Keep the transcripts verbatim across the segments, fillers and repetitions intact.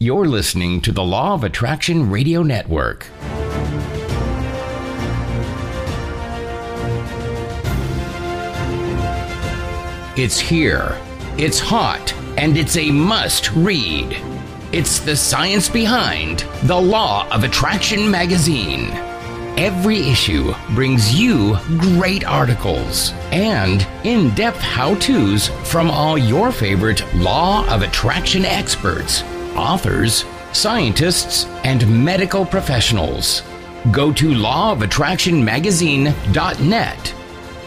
You're listening to the Law of Attraction Radio Network. It's here, it's hot, and it's a must-read. It's the science behind the Law of Attraction magazine. Every issue brings you great articles and in-depth how-tos from all your favorite Law of Attraction experts, authors, scientists, and medical professionals. Go to law of attraction magazine dot net.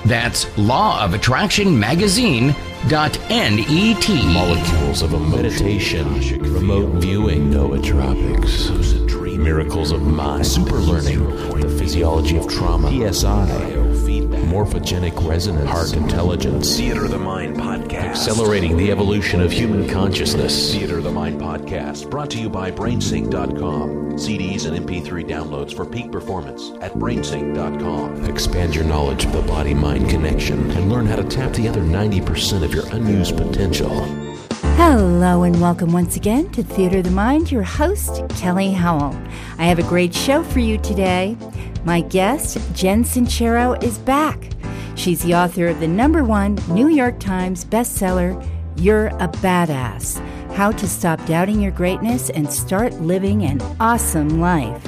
That's law of attraction magazine dot net. Molecules of a meditation, remote viewing, nootropics, miracles of mind, super learning, the physiology of trauma, P S I, morphogenic resonance, heart intelligence, Theater of the Mind podcast, accelerating the evolution of human consciousness. Theater of the Mind podcast, brought to you by Brainsync dot com. C Ds and M P three downloads for peak performance at Brainsync dot com. Expand your knowledge of the body-mind connection and learn how to tap the other ninety percent of your unused potential. Hello and welcome once again to Theater of the Mind, your host, Kelly Howell. I have a great show for you today. My guest, Jen Sincero, is back. She's the author of the number one New York Times bestseller, You're a Badass: How to Stop Doubting Your Greatness and Start Living an Awesome Life.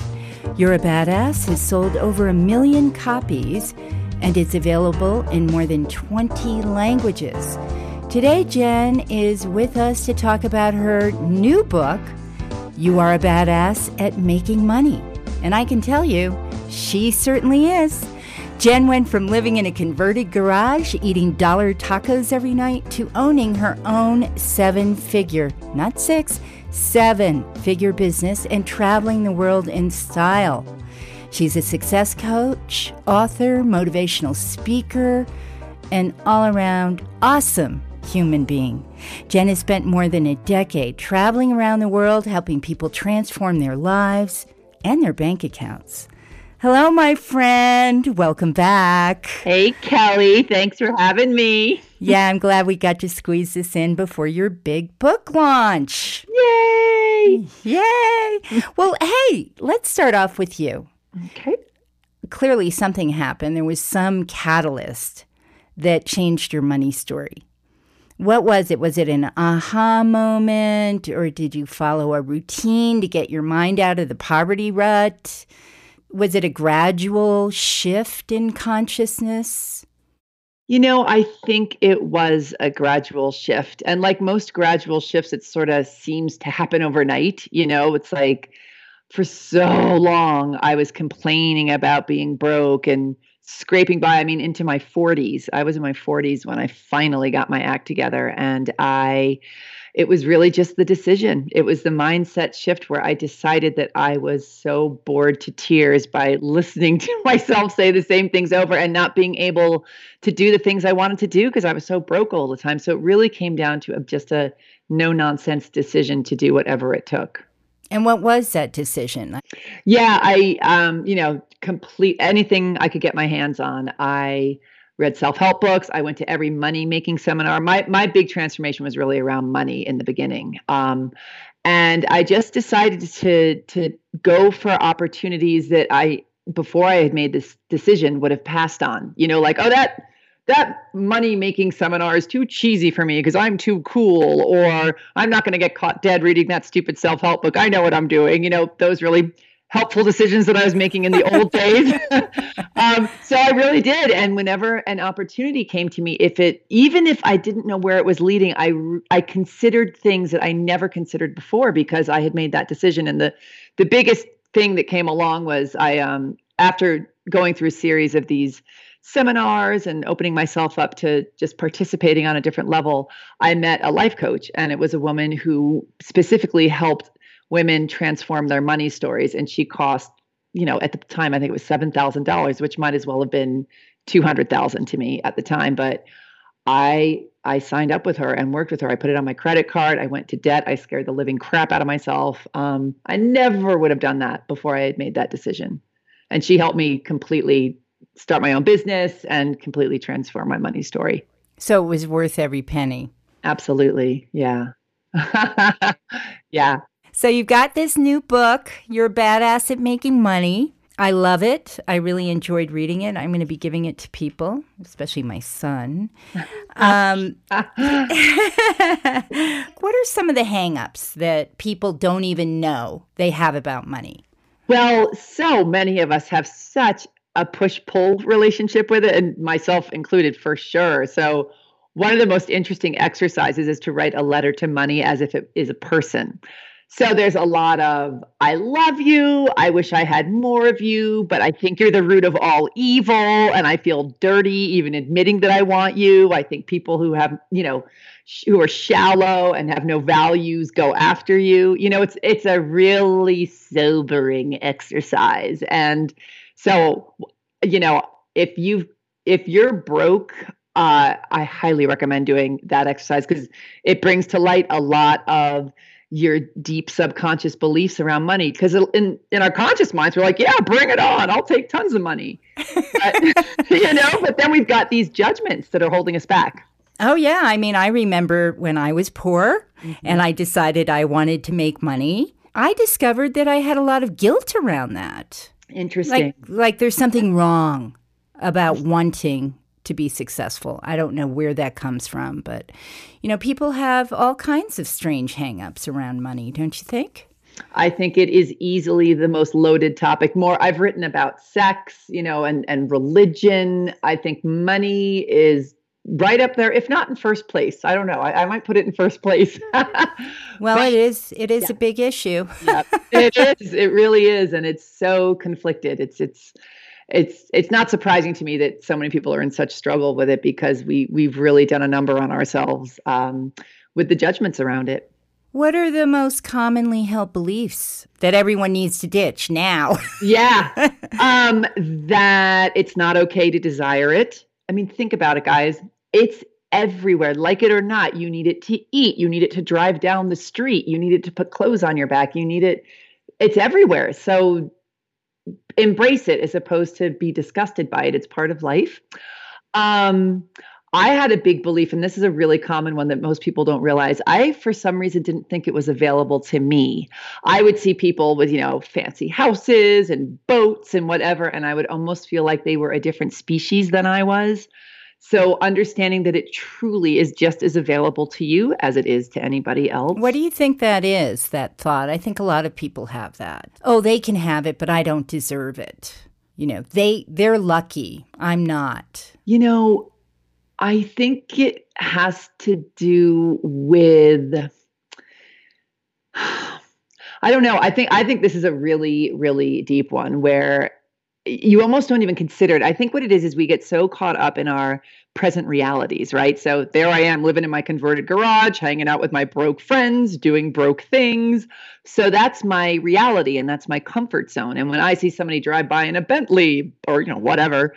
You're a Badass has sold over a million copies and is available in more than twenty languages. Today, Jen is with us to talk about her new book, You Are a Badass at Making Money. And I can tell you, she certainly is. Jen went from living in a converted garage, eating dollar tacos every night, to owning her own seven-figure, not six, seven-figure business and traveling the world in style. She's a success coach, author, motivational speaker, and all-around awesome human being. Jen has spent more than a decade traveling around the world, helping people transform their lives and their bank accounts. Hello, my friend. Welcome back. Hey, Kelly. Thanks for having me. Yeah, I'm glad we got to squeeze this in before your big book launch. Yay! Yay! Well, hey, let's start off with you. Okay. Clearly, something happened. There was some catalyst that changed your money story. What was it? Was it an aha moment, or did you follow a routine to get your mind out of the poverty rut? Was it a gradual shift in consciousness? You know, I think it was a gradual shift. And like most gradual shifts, it sort of seems to happen overnight. You know, it's like for so long, I was complaining about being broke and scraping by. I mean, into my forties. I was in my forties when I finally got my act together. And I, it was really just the decision. It was the mindset shift where I decided that I was so bored to tears by listening to myself say the same things over and not being able to do the things I wanted to do because I was so broke all the time. So it really came down to just a no-nonsense decision to do whatever it took. And what was that decision? Yeah, I, um, you know, complete anything I could get my hands on. I read self-help books. I went to every money-making seminar. My my big transformation was really around money in the beginning. Um, and I just decided to to go for opportunities that I, before I had made this decision, would have passed on. You know, like, oh, that... that money-making seminar is too cheesy for me because I'm too cool, or I'm not going to get caught dead reading that stupid self-help book. I know what I'm doing. You know, those really helpful decisions that I was making in the old days. um, so I really did. And whenever an opportunity came to me, if it, even if I didn't know where it was leading, I, I considered things that I never considered before because I had made that decision. And the, the biggest thing that came along was I, um, after going through a series of these seminars and opening myself up to just participating on a different level, I met a life coach, and it was a woman who specifically helped women transform their money stories. And she cost, you know, at the time, I think it was seven thousand dollars, which might as well have been two hundred thousand dollars to me at the time. But I, I signed up with her and worked with her. I put it on my credit card. I went to debt. I scared the living crap out of myself. Um, I never would have done that before I had made that decision. And she helped me completely start my own business and completely transform my money story. So it was worth every penny. Absolutely. Yeah. Yeah. So you've got this new book, You're a Badass at Making Money. I love it. I really enjoyed reading it. I'm going to be giving it to people, especially my son. Um, what are some of the hang-ups that people don't even know they have about money? Well, so many of us have such a push-pull relationship with it, and myself included for sure. So one of the most interesting exercises is to write a letter to money as if it is a person. So there's a lot of, I love you, I wish I had more of you, but I think you're the root of all evil, and I feel dirty even admitting that I want you. I think people who have, you know, sh- who are shallow and have no values go after you. You know, it's it's a really sobering exercise. And so, you know, if you've, if you're broke, uh, I highly recommend doing that exercise, because it brings to light a lot of your deep subconscious beliefs around money. Because in, in our conscious minds, we're like, yeah, bring it on. I'll take tons of money. But, you know, but then we've got these judgments that are holding us back. Oh, yeah. I mean, I remember when I was poor, mm-hmm. and I decided I wanted to make money, I discovered that I had a lot of guilt around that. Interesting. Like, like there's something wrong about wanting to be successful. I don't know where that comes from, but, you know, people have all kinds of strange hang-ups around money, don't you think? I think it is easily the most loaded topic. More, I've written about sex, you know, and, and religion. I think money is right up there, if not in first place. I don't know. I, I might put it in first place. Well, but, it is. It is yeah. a big issue. Yep. It is. It really is, and it's so conflicted. It's it's it's it's not surprising to me that so many people are in such struggle with it, because we we've really done a number on ourselves um, with the judgments around it. What are the most commonly held beliefs that everyone needs to ditch now? yeah, um, that it's not okay to desire it. I mean, think about it, guys. It's everywhere. Like it or not, you need it to eat. You need it to drive down the street. You need it to put clothes on your back. You need it. It's everywhere. So embrace it as opposed to be disgusted by it. It's part of life. Um, I had a big belief, and this is a really common one that most people don't realize. I, for some reason, didn't think it was available to me. I would see people with, you know, fancy houses and boats and whatever, and I would almost feel like they were a different species than I was. So understanding that it truly is just as available to you as it is to anybody else. What do you think that is, that thought? I think a lot of people have that. Oh, they can have it, but I don't deserve it. You know, they, they're lucky. I'm not. You know, I think it has to do with, I don't know. I think, I think this is a really, really deep one where you almost don't even consider it. I think what it is, is we get so caught up in our present realities, right? So there I am living in my converted garage, hanging out with my broke friends, doing broke things. So that's my reality, and that's my comfort zone. And when I see somebody drive by in a Bentley or, you know, whatever,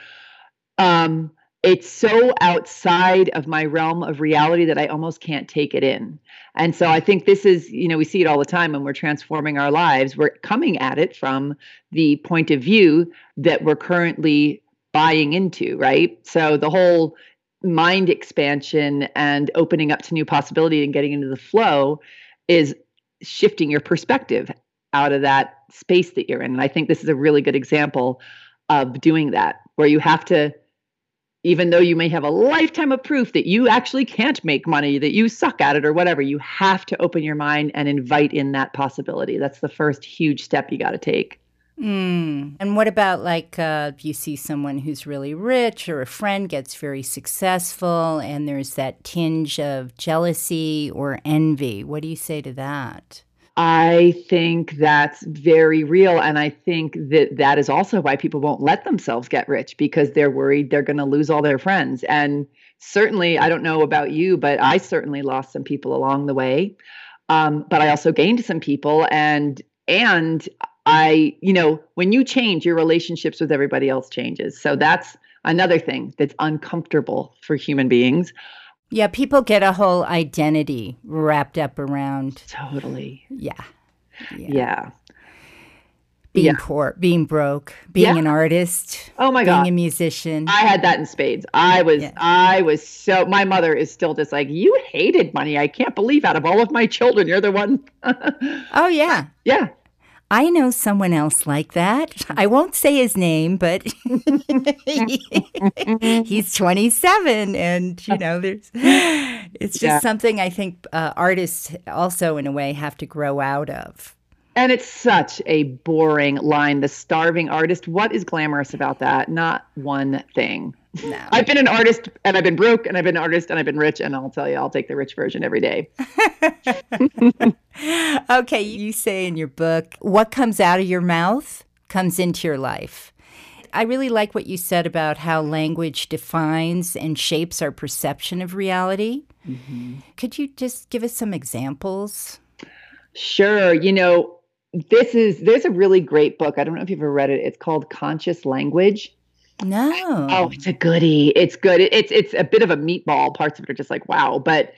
um, it's so outside of my realm of reality that I almost can't take it in. And so I think this is, you know, we see it all the time when we're transforming our lives. We're coming at it from the point of view that we're currently buying into, right? So the whole mind expansion and opening up to new possibility and getting into the flow is shifting your perspective out of that space that you're in. And I think this is a really good example of doing that, where you have to, even though you may have a lifetime of proof that you actually can't make money, that you suck at it or whatever, you have to open your mind and invite in that possibility. That's the first huge step you got to take. Mm. And what about like uh, you see someone who's really rich or a friend gets very successful and there's that tinge of jealousy or envy. What do you say to that? I think that's very real. And I think that that is also why people won't let themselves get rich, because they're worried they're going to lose all their friends. And certainly, I don't know about you, but I certainly lost some people along the way. Um, but I also gained some people. And, and I, you know, when you change, your relationships with everybody else changes. So that's another thing that's uncomfortable for human beings. Yeah, people get a whole identity wrapped up around. Totally. Yeah. Yeah. yeah. Being yeah. poor, being broke, being yeah. an artist. Oh my God. Being a musician. I had that in spades. I was, yeah. I was so, my mother is still just like, you hated money. I can't believe out of all of my children, you're the one. Oh, yeah. Yeah. I know someone else like that. I won't say his name, but he's twenty-seven, and you know, there's. It's just yeah. something I think uh, artists also, in a way, have to grow out of. And it's such a boring line. The starving artist. What is glamorous about that? Not one thing. No. I've been an artist and I've been broke, and I've been an artist and I've been rich, and I'll tell you, I'll take the rich version every day. Okay, you say in your book, what comes out of your mouth comes into your life. I really like what you said about how language defines and shapes our perception of reality. Mm-hmm. Could you just give us some examples? Sure. You know, this is there's a really great book. I don't know if you've ever read it. It's called Conscious Language. No. Oh, it's a goodie. It's good. It, it's it's a bit of a meatball. Parts of it are just like, wow. But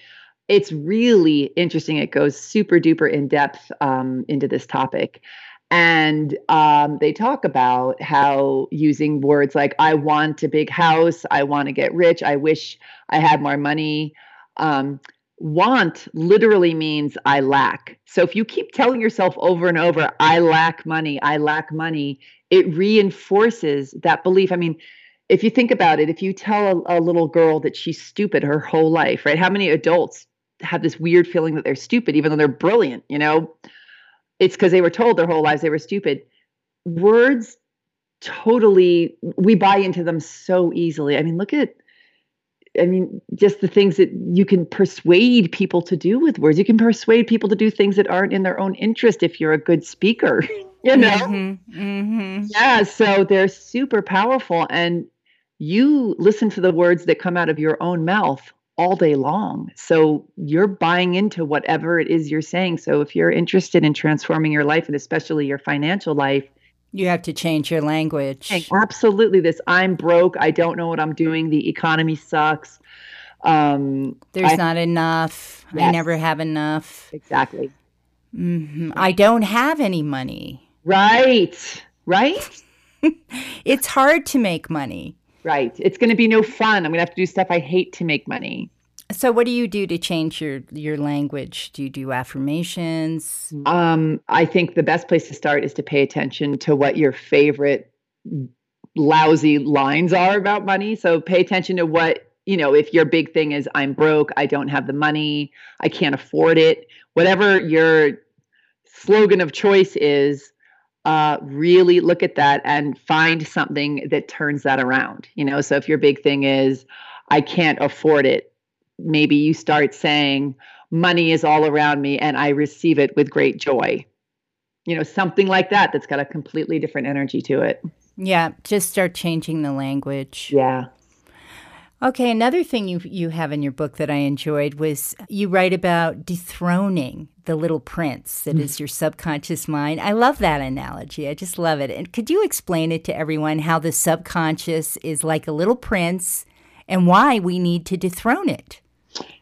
it's really interesting. It goes super duper in depth um, into this topic. And um, they talk about how using words like, I want a big house. I want to get rich. I wish I had more money. Um, want literally means I lack. So if you keep telling yourself over and over, I lack money, I lack money, it reinforces that belief. I mean, if you think about it, if you tell a, a little girl that she's stupid her whole life, right? How many adults have this weird feeling that they're stupid, even though they're brilliant? You know, it's because they were told their whole lives they were stupid. Words totally, we buy into them so easily. I mean, look at, I mean, just the things that you can persuade people to do with words. You can persuade people to do things that aren't in their own interest if you're a good speaker. You know, mm-hmm, mm-hmm. yeah. So they're super powerful, and you listen to the words that come out of your own mouth all day long. So you're buying into whatever it is you're saying. So if you're interested in transforming your life, and especially your financial life, you have to change your language. Absolutely. This I'm broke. I don't know what I'm doing. The economy sucks. Um, There's I, not enough. Yes. I never have enough. Exactly. Mm-hmm. I don't have any money. Right, right? It's hard to make money. Right. It's going to be no fun. I'm going to have to do stuff I hate to make money. So what do you do to change your, your language? Do you do affirmations? Um, I think the best place to start is to pay attention to what your favorite lousy lines are about money. So pay attention to what, you know, if your big thing is I'm broke, I don't have the money, I can't afford it, whatever your slogan of choice is, Uh, really look at that and find something that turns that around. You know, so if your big thing is, I can't afford it, maybe you start saying, money is all around me and I receive it with great joy. You know, something like that that's got a completely different energy to it. Yeah, just start changing the language. Yeah. Okay, another thing you you have in your book that I enjoyed was you write about dethroning the little prince that mm-hmm. is your subconscious mind. I love that analogy. I just love it. And could you explain it to everyone how the subconscious is like a little prince and why we need to dethrone it?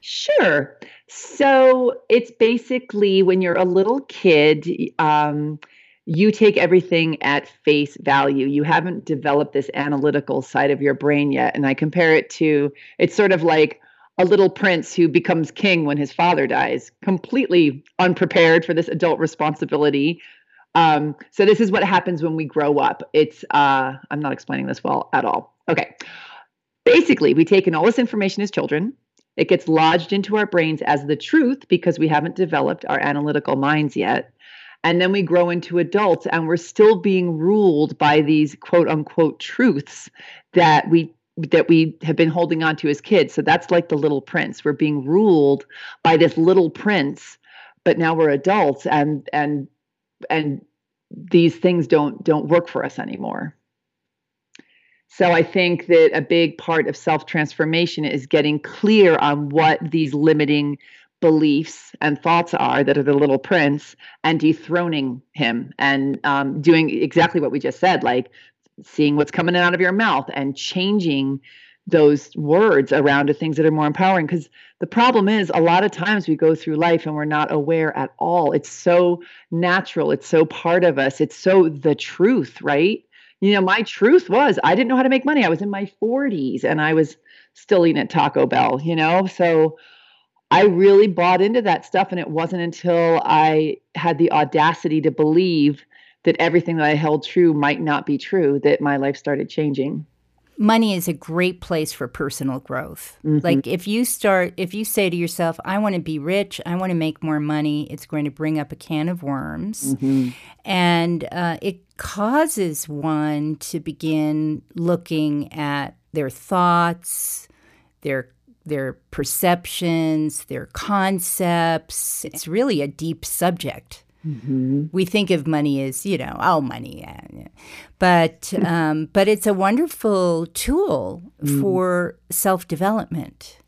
Sure. So it's basically when you're a little kid, um, you take everything at face value. You haven't developed this analytical side of your brain yet. And I compare it to, it's sort of like a little prince who becomes king when his father dies, completely unprepared for this adult responsibility. Um, so this is what happens when we grow up. It's, uh, I'm not explaining this well at all. Okay. Basically, we take in all this information as children. It gets lodged into our brains as the truth because we haven't developed our analytical minds yet. And then we grow into adults and we're still being ruled by these quote unquote truths that we that we have been holding on to as kids. So that's like the little prince. We're being ruled by this little prince but now we're adults and, and, and these things don't, don't work for us anymore. So I think that a big part of self-transformation is getting clear on what these limiting beliefs and thoughts are that are the little prince, and dethroning him, and um, doing exactly what we just said, like seeing what's coming out of your mouth and changing those words around to things that are more empowering. Because the problem is a lot of times we go through life and we're not aware at all. It's so natural. It's so part of us. It's so the truth, right? You know, my truth was I didn't know how to make money. I was in my forties and I was still eating at Taco Bell, you know? So I really bought into that stuff, and it wasn't until I had the audacity to believe that everything that I held true might not be true that my life started changing. Money is a great place for personal growth. Mm-hmm. Like if you start, if you say to yourself, I want to be rich, I want to make more money, it's going to bring up a can of worms. Mm-hmm. And uh, it causes one to begin looking at their thoughts, their their perceptions, their concepts. It's really a deep subject. Mm-hmm. We think of money as, you know, oh, money. But um, but it's a wonderful tool mm. for self-development.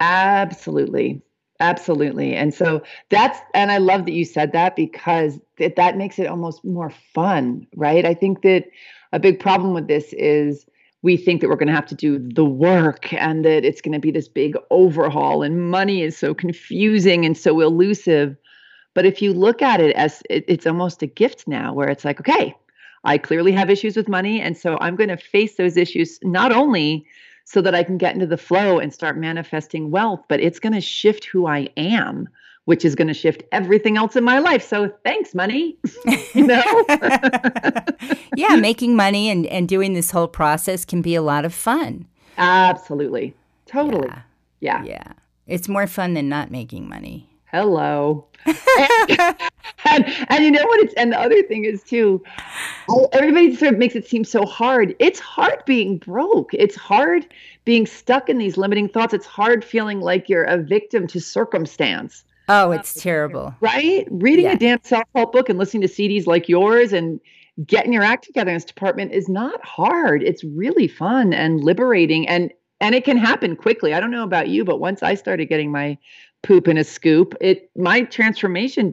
Absolutely. Absolutely. And so that's, and I love that you said that, because it, that makes it almost more fun, right? I think that a big problem with this is we think that we're going to have to do the work and that it's going to be this big overhaul, and money is so confusing and so elusive. But if you look at it as it, it's almost a gift now, where it's like, okay, I clearly have issues with money. And so I'm going to face those issues, not only so that I can get into the flow and start manifesting wealth, but it's going to shift who I am, which is going to shift everything else in my life. So thanks, money. You know? Yeah, making money and, and doing this whole process can be a lot of fun. Absolutely. Totally. Yeah. Yeah. Yeah. It's more fun than not making money. Hello. and, and, and you know what? It's, and the other thing is, too, everybody sort of makes it seem so hard. It's hard being broke. It's hard being stuck in these limiting thoughts. It's hard feeling like you're a victim to circumstance. Oh, it's terrible. Right? Reading yeah. a damn self-help book and listening to C Ds like yours and getting your act together in this department is not hard. It's really fun and liberating, and and it can happen quickly. I don't know about you, but once I started getting my poop in a scoop, it my transformation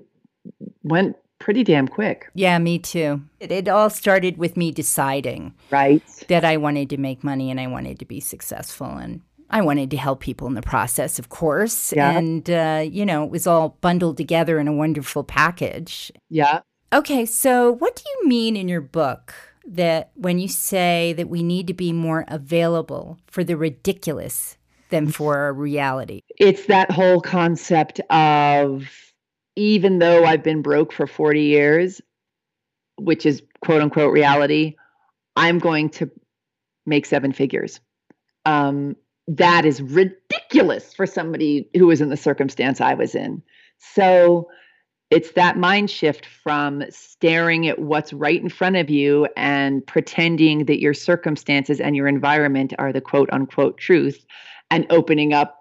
went pretty damn quick. Yeah, me too. It, it all started with me deciding right that I wanted to make money and I wanted to be successful, and I wanted to help people in the process, of course. Yeah. And, uh, you know, it was all bundled together in a wonderful package. Yeah. Okay. So what do you mean in your book that when you say that we need to be more available for the ridiculous than for reality? It's that whole concept of, even though I've been broke for forty years, which is quote unquote reality, I'm going to make seven figures. Um, That is ridiculous for somebody who was in the circumstance I was in. So it's that mind shift from staring at what's right in front of you and pretending that your circumstances and your environment are the quote unquote truth, and opening up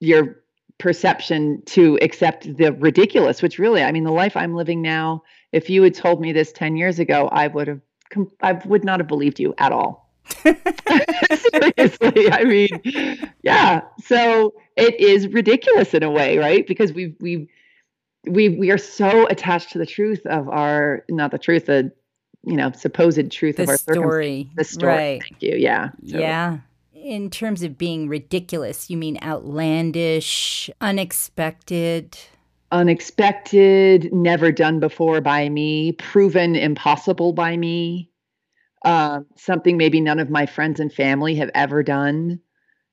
your perception to accept the ridiculous, which really, I mean, the life I'm living now, if you had told me this ten years ago, I would have, I would not have believed you at all. Seriously, I mean, yeah. So it is ridiculous in a way, right? Because we we we we are so attached to the truth of our, not the truth, the you know supposed truth the of our story. The story. Right. Thank you. Yeah. So. Yeah. In terms of being ridiculous, you mean outlandish, unexpected, unexpected, never done before by me, proven impossible by me. Um, something maybe none of my friends and family have ever done.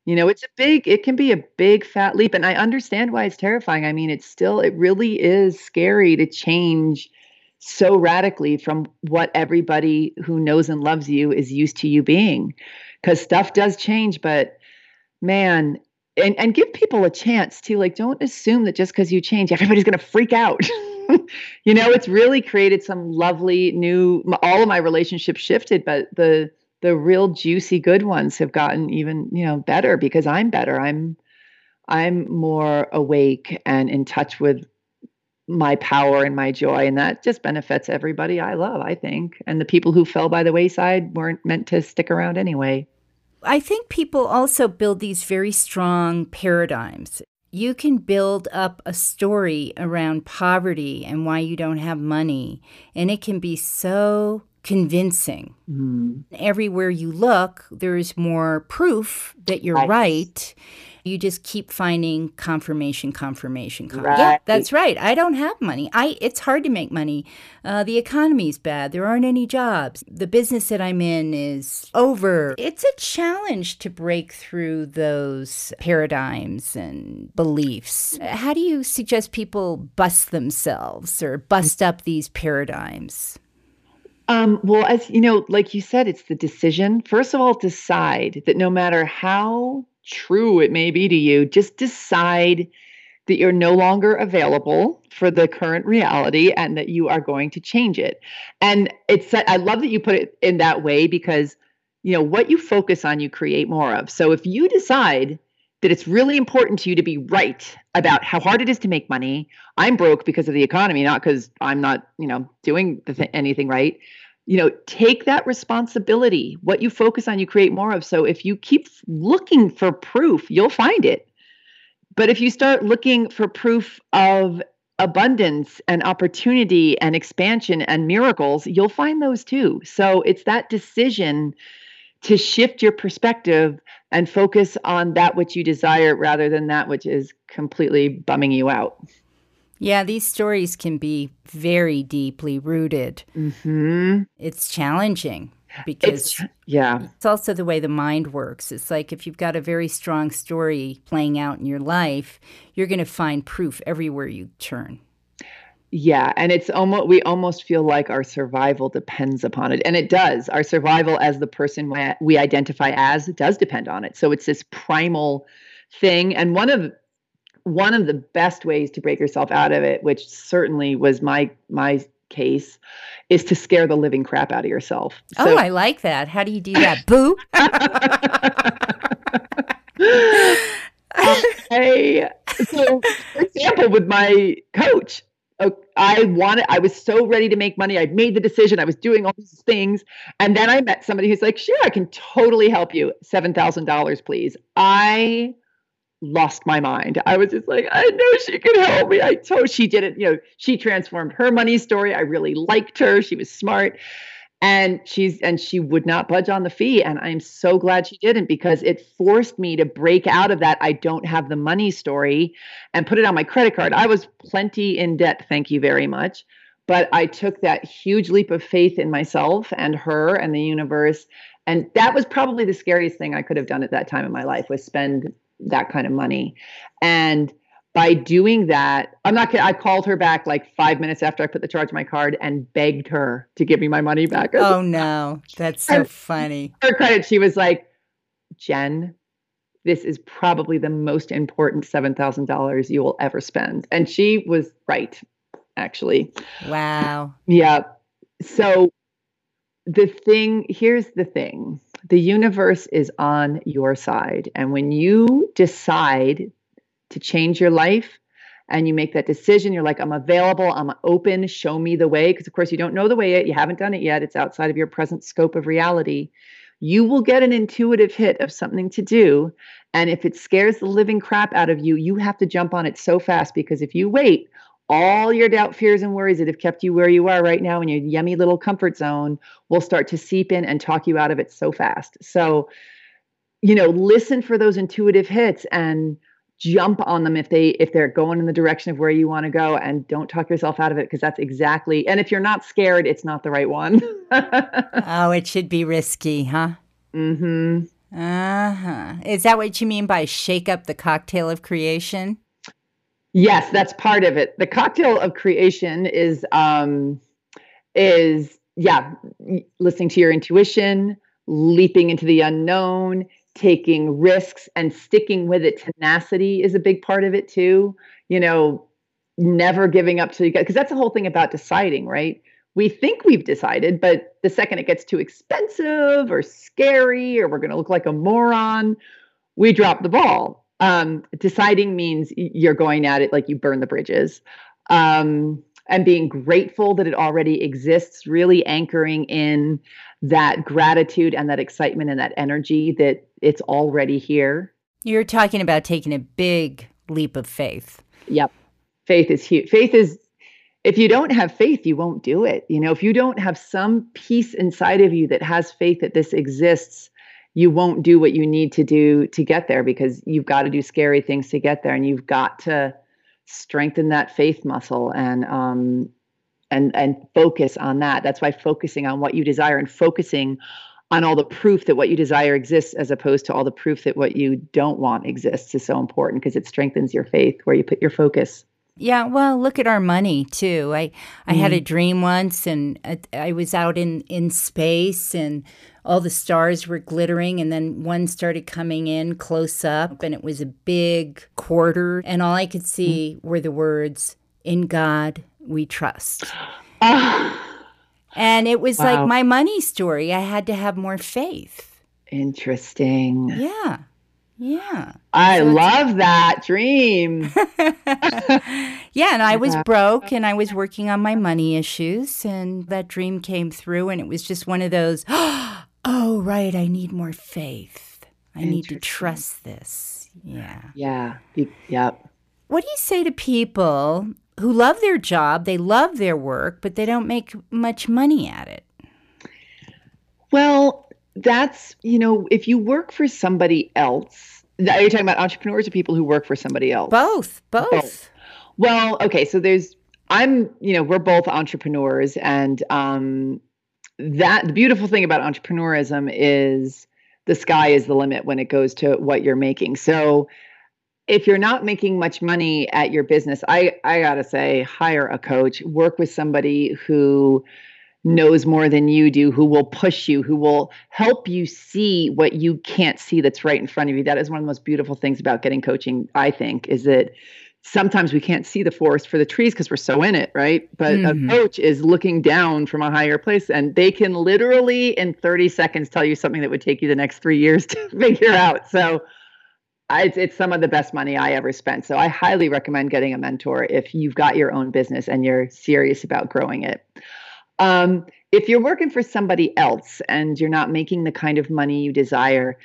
You know, it's a big, it can be a big fat leap. And I understand why it's terrifying. I mean, it's still, it really is scary to change so radically from what everybody who knows and loves you is used to you being. Because stuff does change, but man, and, and give people a chance too. Like, don't assume that just because you change, everybody's going to freak out. You know, it's really created some lovely new, all of my relationships shifted, but the, the real juicy good ones have gotten even, you know, better because I'm better. I'm, I'm more awake and in touch with my power and my joy. And that just benefits everybody I love, I think. And the people who fell by the wayside weren't meant to stick around anyway. I think people also build these very strong paradigms. You can build up a story around poverty and why you don't have money, and it can be so convincing. Mm. Everywhere you look, there is more proof that you're right. right. You just keep finding confirmation, confirmation, confirmation. Right. Yeah, that's right. I don't have money. I It's hard to make money. Uh, the economy's bad. There aren't any jobs. The business that I'm in is over. It's a challenge to break through those paradigms and beliefs. How do you suggest people bust themselves or bust up these paradigms? Um, well, as you know, like you said, it's the decision. First of all, decide that no matter how true it may be to you, just decide that you're no longer available for the current reality and that you are going to change it. And it's, I love that you put it in that way, because, you know, what you focus on, you create more of. So if you decide that it's really important to you to be right about how hard it is to make money, I'm broke because of the economy, not because I'm not, you know, doing the th- anything right. You know, take that responsibility. What you focus on, you create more of. So if you keep looking for proof, you'll find it. But if you start looking for proof of abundance and opportunity and expansion and miracles, you'll find those too. So it's that decision to shift your perspective and focus on that which you desire rather than that which is completely bumming you out. Yeah, these stories can be very deeply rooted. Mm-hmm. It's challenging because it's, yeah. it's also the way the mind works. It's like if you've got a very strong story playing out in your life, you're going to find proof everywhere you turn. Yeah, and it's almost we almost feel like our survival depends upon it. And it does. Our survival as the person we identify as does depend on it. So it's this primal thing. And one of One of the best ways to break yourself out of it, which certainly was my my case, is to scare the living crap out of yourself. So, oh, I like that. How do you do that? Boo! Okay. So, for example, with my coach, I wanted, I was so ready to make money. I'd made the decision. I was doing all these things. And then I met somebody who's like, sure, I can totally help you. seven thousand dollars, please. I... lost my mind. I was just like, I know she could help me. I told she did it. You know, she transformed her money story. I really liked her. She was smart, and she's, and she would not budge on the fee. And I'm so glad she didn't, because it forced me to break out of that I don't have the money story and put it on my credit card. I was plenty in debt. Thank you very much. But I took that huge leap of faith in myself and her and the universe. And that was probably the scariest thing I could have done at that time in my life, was spend that kind of money. And by doing that, I'm not kidding, I called her back like five minutes after I put the charge in my card and begged her to give me my money back. Oh like, no, that's so funny. Her credit, she was like, Jen, this is probably the most important seven thousand dollars you will ever spend. And she was right, actually. Wow. Yeah. So the thing, here's the thing. The universe is on your side. And when you decide to change your life and you make that decision, you're like, I'm available, I'm open, show me the way. Because of course you don't know the way yet. You haven't done it yet. It's outside of your present scope of reality. You will get an intuitive hit of something to do. And if it scares the living crap out of you, you have to jump on it so fast, because if you wait, all your doubt, fears, and worries that have kept you where you are right now in your yummy little comfort zone will start to seep in and talk you out of it so fast. So, you know, listen for those intuitive hits and jump on them if they, if they're going in the direction of where you want to go, and don't talk yourself out of it, because that's exactly, and if you're not scared, it's not the right one. Oh, it should be risky, huh? Mm-hmm. Uh-huh. Is that what you mean by shake up the cocktail of creation? Yes, that's part of it. The cocktail of creation is, um, is yeah, listening to your intuition, leaping into the unknown, taking risks, and sticking with it. Tenacity is a big part of it too. You know, never giving up till you get, because that's the whole thing about deciding, right? We think we've decided, but the second it gets too expensive or scary, or we're going to look like a moron, we drop the ball. Um, deciding means you're going at it like you burn the bridges. um, and being grateful that it already exists, really anchoring in that gratitude and that excitement and that energy that it's already here. You're talking about taking a big leap of faith. Yep. Faith is huge. Faith is, if you don't have faith, you won't do it. You know, if you don't have some piece inside of you that has faith that this exists, you won't do what you need to do to get there, because you've got to do scary things to get there, and you've got to strengthen that faith muscle and um and and focus on that. That's why focusing on what you desire and focusing on all the proof that what you desire exists, as opposed to all the proof that what you don't want exists, is so important, because it strengthens your faith where you put your focus. Yeah, well, look at our money, too. I, I mm-hmm. had a dream once, and I, I was out in, in space, and all the stars were glittering, and then one started coming in close up, and it was a big quarter, and all I could see mm-hmm. were the words, "In God we trust." And it was wow. like my money story. I had to have more faith. Interesting. Yeah. Yeah. I so love that dream. Yeah. And I was broke and I was working on my money issues, and that dream came through, and it was just one of those, oh, right, I need more faith. I need to trust this. Yeah. Yeah. Yep. What do you say to people who love their job, they love their work, but they don't make much money at it? Well, that's, you know, if you work for somebody else, are you talking about entrepreneurs or people who work for somebody else? Both, both. both. Well, okay. So there's, I'm, you know, we're both entrepreneurs, and um, that the beautiful thing about entrepreneurism is the sky is the limit when it goes to what you're making. So if you're not making much money at your business, I, I gotta say, hire a coach, work with somebody who knows more than you do, who will push you, who will help you see what you can't see that's right in front of you. That is one of the most beautiful things about getting coaching, I think, is that sometimes we can't see the forest for the trees because we're so in it, right? But mm-hmm. a coach is looking down from a higher place, and they can literally in thirty seconds tell you something that would take you the next three years to figure out. So I, it's, it's some of the best money I ever spent. So I highly recommend getting a mentor if you've got your own business and you're serious about growing it. Um, if you're working for somebody else and you're not making the kind of money you desire,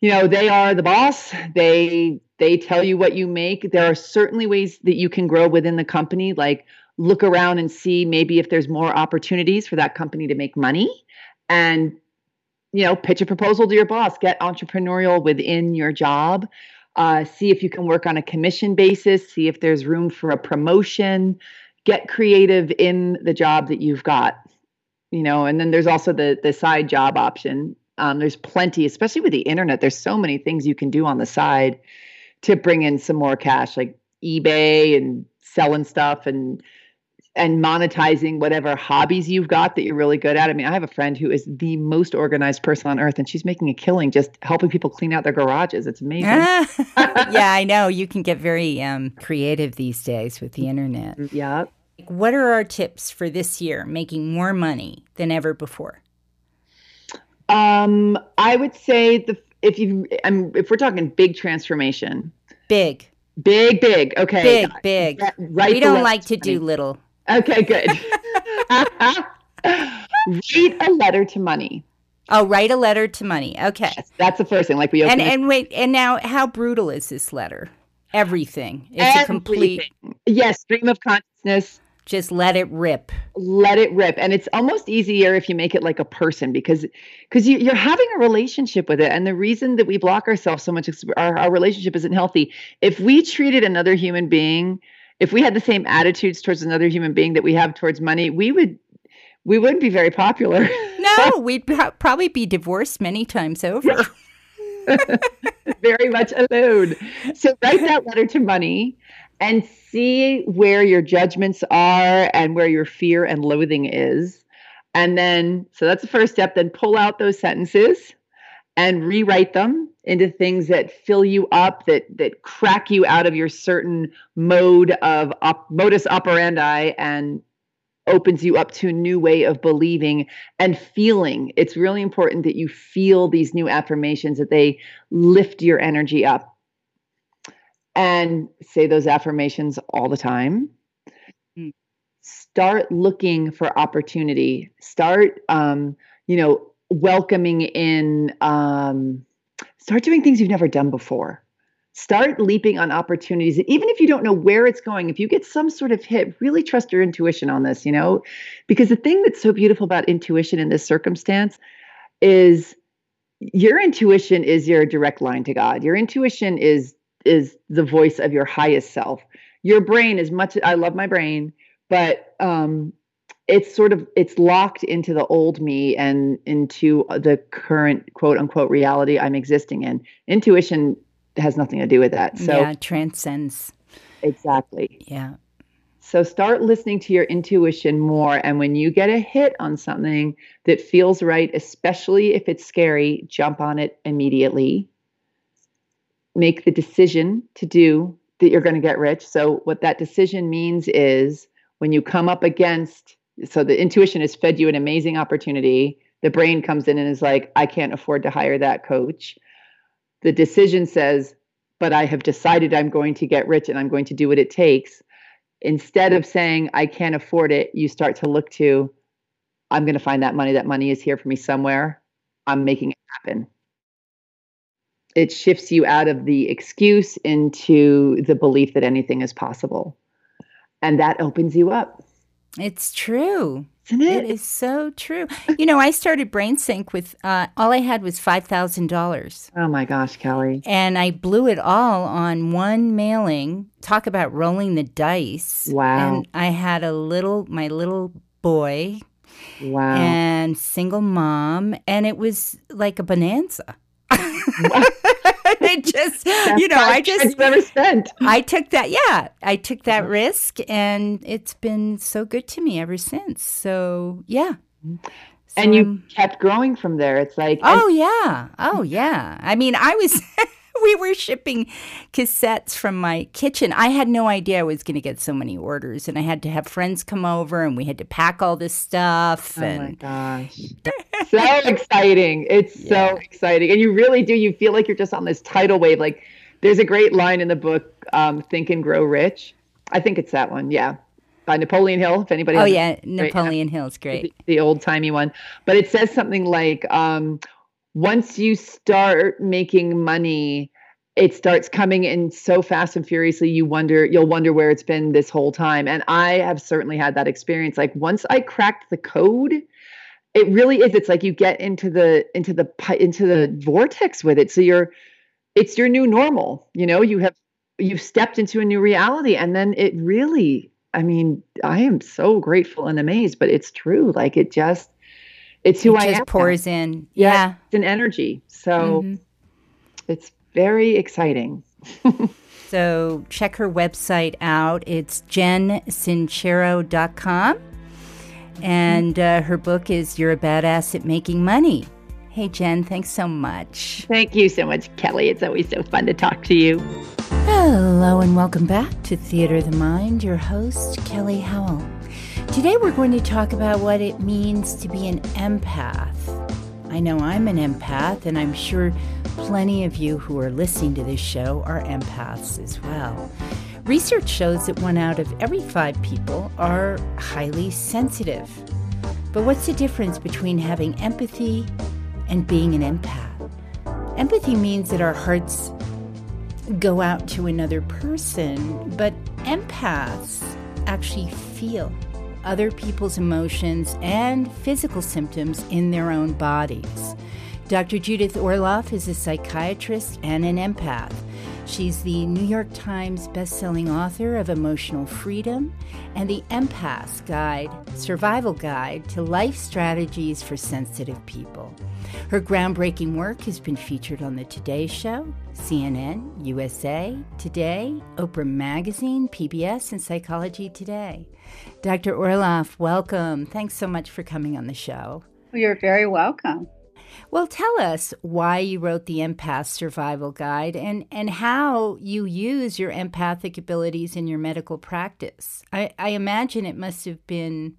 you know, they are the boss. They, they tell you what you make. There are certainly ways that you can grow within the company. Like, look around and see maybe if there's more opportunities for that company to make money, and, you know, pitch a proposal to your boss, get entrepreneurial within your job. Uh, see if you can work on a commission basis, see if there's room for a promotion. Get creative in the job that you've got, you know, and then there's also the the side job option. Um, there's plenty, especially with the internet, there's so many things you can do on the side to bring in some more cash, like eBay and selling stuff and and monetizing whatever hobbies you've got that you're really good at. I mean, I have a friend who is the most organized person on earth, and she's making a killing just helping people clean out their garages. It's amazing. Yeah, I know. You can get very um, creative these days with the internet. Yeah. What are our tips for this year, making more money than ever before? Um, I would say the if you I'm, if we're talking big transformation, big, big, big. Okay, big, big. That, right we don't like to do little. Okay, good. Write a letter to money. Oh, write a letter to money. Okay, yes, that's the first thing. Like we open and, and wait. And now, how brutal is this letter? Everything. It's Everything. a complete. Yes, stream of consciousness. Just let it rip. Let it rip. And it's almost easier if you make it like a person, because because you, you're having a relationship with it. And the reason that we block ourselves so much is our, our relationship isn't healthy. If we treated another human being, if we had the same attitudes towards another human being that we have towards money, we would we wouldn't be very popular. No, we'd pro- probably be divorced many times over. Very much alone. So write that letter to money and see where your judgments are and where your fear and loathing is. And then, so that's the first step. Then pull out those sentences and rewrite them into things that fill you up, that that crack you out of your certain mode of op, modus operandi, and opens you up to a new way of believing and feeling. It's really important that you feel these new affirmations, that they lift your energy up. And say those affirmations all the time. start looking for opportunity, start, um, you know, welcoming in, um, start doing things you've never done before. Start leaping on opportunities. And even if you don't know where it's going, if you get some sort of hit, really trust your intuition on this, you know, because the thing that's so beautiful about intuition in this circumstance is your intuition is your direct line to God. Your intuition is, is the voice of your highest self. Your brain is much, I love my brain, but, um, it's sort of, it's locked into the old me and into the current quote unquote reality I'm existing in. Intuition has nothing to do with that. So yeah, transcends. Exactly. Yeah. So start listening to your intuition more. And when you get a hit on something that feels right, especially if it's scary, jump on it immediately. Make the decision to do that you're going to get rich. So what that decision means is when you come up against, so the intuition has fed you an amazing opportunity. The brain comes in and is like, I can't afford to hire that coach. The decision says, but I have decided I'm going to get rich and I'm going to do what it takes. Instead of saying, I can't afford it, you start to look to, I'm going to find that money. That money is here for me somewhere. I'm making it happen. It shifts you out of the excuse into the belief that anything is possible. And that opens you up. It's true. Isn't it? It is so true. You know, I started BrainSync with, uh, all I had was five thousand dollars. Oh my gosh, Kelly. And I blew it all on one mailing. Talk about rolling the dice. Wow. And I had a little, my little boy. Wow. And single mom. And it was like a bonanza. It just, that's you know, I just, never spent. I took that, yeah, I took that mm-hmm. risk, and it's been so good to me ever since. So, yeah. So, and you kept growing from there. It's like, oh, and- yeah. Oh, yeah. I mean, I was, we were shipping cassettes from my kitchen. I had no idea I was going to get so many orders, and I had to have friends come over, and we had to pack all this stuff. Oh, and- my gosh. So exciting. It's yeah. so exciting. And you really do. You feel like you're just on this tidal wave. Like there's a great line in the book, um, Think and Grow Rich. I think it's that one. Yeah. By Napoleon Hill. If anybody. Oh, yeah. Napoleon Hill is great. The, the old timey one. But it says something like um, once you start making money, it starts coming in so fast and furiously. You wonder, you'll wonder where it's been this whole time. And I have certainly had that experience. Like once I cracked the code, it really is. It's like you get into the into the into the vortex with it. So you're, it's your new normal. You know, you have you've stepped into a new reality, and then it really. I mean, I am so grateful and amazed, but it's true. Like it just, it's who it I just am. Pours in, yeah. yeah, it's an energy. So mm-hmm. it's very exciting. So check her website out. It's jen sincero dot com. And uh, her book is You're a Badass at Making Money. Hey, Jen, thanks so much. Thank you so much, Kelly. It's always so fun to talk to you. Hello, and welcome back to Theater of the Mind, your host, Kelly Howell. Today we're going to talk about what it means to be an empath. I know I'm an empath, and I'm sure plenty of you who are listening to this show are empaths as well. Research shows that one out of every five people are highly sensitive. But what's the difference between having empathy and being an empath? Empathy means that our hearts go out to another person, but empaths actually feel other people's emotions and physical symptoms in their own bodies. Doctor Judith Orloff is a psychiatrist and an empath. She's the New York Times bestselling author of Emotional Freedom and The Empath's Guide, Survival Guide to Life Strategies for Sensitive People. Her groundbreaking work has been featured on The Today Show, C N N, U S A, Today, Oprah Magazine, P B S, and Psychology Today. Doctor Orloff, welcome. Thanks so much for coming on the show. You're very welcome. Well, tell us why you wrote The Empath's Survival Guide and, and how you use your empathic abilities in your medical practice. I, I imagine it must have been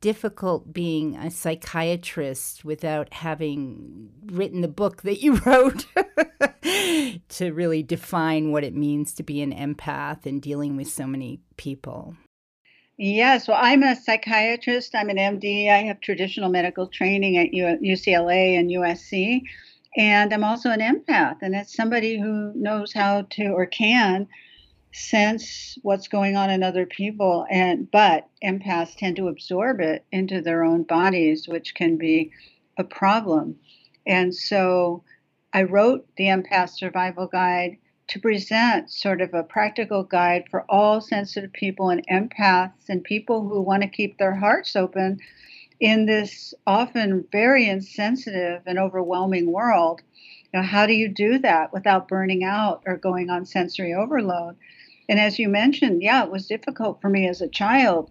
difficult being a psychiatrist without having written the book that you wrote to really define what it means to be an empath and dealing with so many people. Yes, well, I'm a psychiatrist. I'm an M D. I have traditional medical training at U C L A and U S C. And I'm also an empath. And that's somebody who knows how to or can sense what's going on in other people. And but empaths tend to absorb it into their own bodies, which can be a problem. And so I wrote The Empath's Survival Guide to present sort of a practical guide for all sensitive people and empaths and people who want to keep their hearts open in this often very insensitive and overwhelming world. You know, how do you do that without burning out or going on sensory overload? And as you mentioned, yeah, it was difficult for me as a child,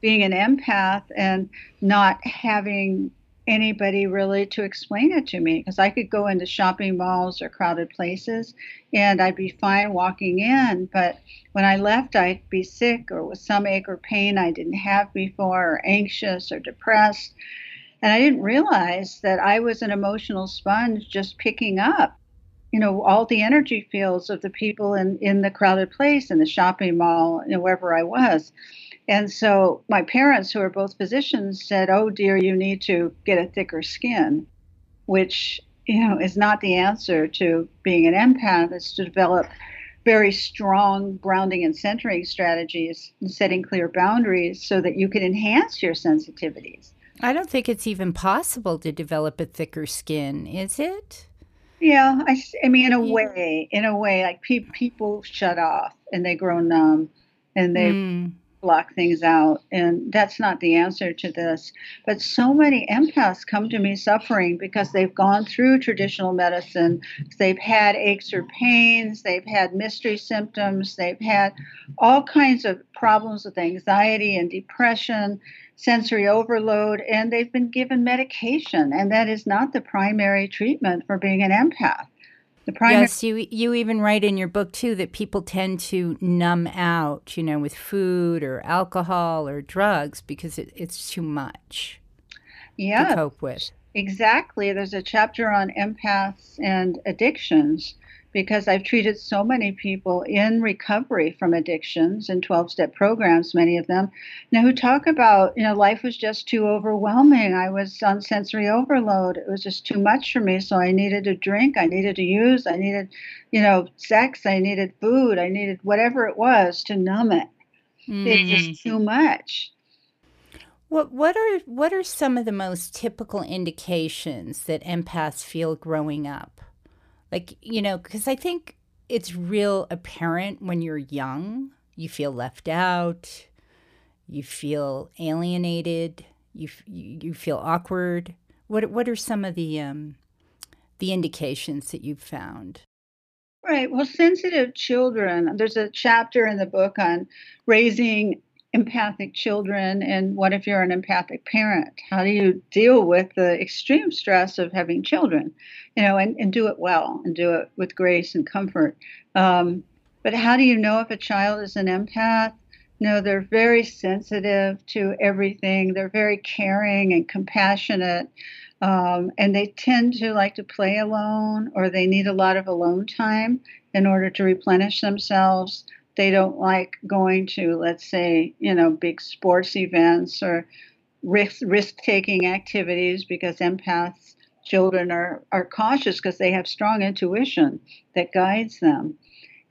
being an empath and not having anybody really to explain it to me, because I could go into shopping malls or crowded places and I'd be fine walking in, but when I left I'd be sick or with some ache or pain I didn't have before, or anxious or depressed, and I didn't realize that I was an emotional sponge just picking up, you know, all the energy fields of the people in, in the crowded place, in the shopping mall, and you know, wherever I was. And so my parents, who are both physicians, said, oh, dear, you need to get a thicker skin, which, you know, is not the answer to being an empath. It's to develop very strong grounding and centering strategies and setting clear boundaries so that you can enhance your sensitivities. I don't think it's even possible to develop a thicker skin, is it? Yeah, I, I mean, in a way, in a way, like pe- people shut off and they grow numb and they... Mm. block things out. And that's not the answer to this. But so many empaths come to me suffering because they've gone through traditional medicine. They've had aches or pains. They've had mystery symptoms. They've had all kinds of problems with anxiety and depression, sensory overload, and they've been given medication. And that is not the primary treatment for being an empath. Primary- yes, you you even write in your book, too, that people tend to numb out, you know, with food or alcohol or drugs because it, it's too much yeah, to cope with. Exactly. There's a chapter on empaths and addictions because I've treated so many people in recovery from addictions and twelve-step programs, many of them, now who talk about, you know, life was just too overwhelming. I was on sensory overload. It was just too much for me, so I needed to drink. I needed to use. I needed, you know, sex. I needed food. I needed whatever it was to numb it. Mm-hmm. It was just too much. What what are what are some of the most typical indications that empaths feel growing up? Like, you know, because I think it's real apparent when you're young, you feel left out, you feel alienated, you you feel awkward. What what are some of the um, the indications that you've found? Right. Well, sensitive children. There's a chapter in the book on raising empathic children, and what if you're an empathic parent? How do you deal with the extreme stress of having children, you know, and, and do it well and do it with grace and comfort? Um, but how do you know if a child is an empath? No, they're very sensitive to everything. They're very caring and compassionate, um, and they tend to like to play alone, or they need a lot of alone time in order to replenish themselves. They don't like going to, let's say, you know, big sports events or risk, risk-taking activities, because empaths' children are, are cautious because they have strong intuition that guides them.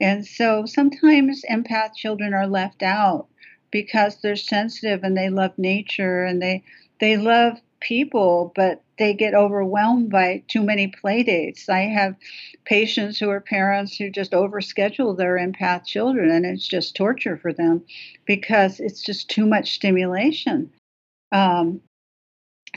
And so sometimes empath children are left out because they're sensitive and they love nature and they they love people, but they get overwhelmed by too many play dates. I have patients who are parents who just overschedule their empath children, and it's just torture for them because it's just too much stimulation. Um,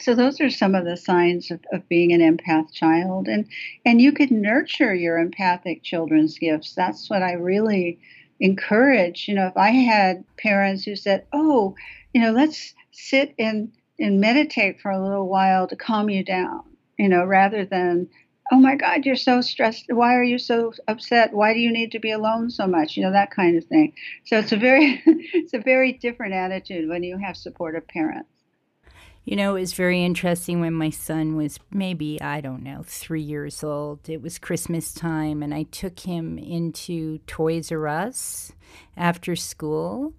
so those are some of the signs of, of being an empath child. And, and you could nurture your empathic children's gifts. That's what I really encourage. You know, if I had parents who said, oh, you know, let's sit and and meditate for a little while to calm you down, you know, rather than, oh my God, you're so stressed. Why are you so upset? Why do you need to be alone so much? You know, that kind of thing. So it's a very, it's a very different attitude when you have supportive parents. You know, it was very interesting when my son was maybe, I don't know, three years old. It was Christmas time and I took him into Toys R Us after school.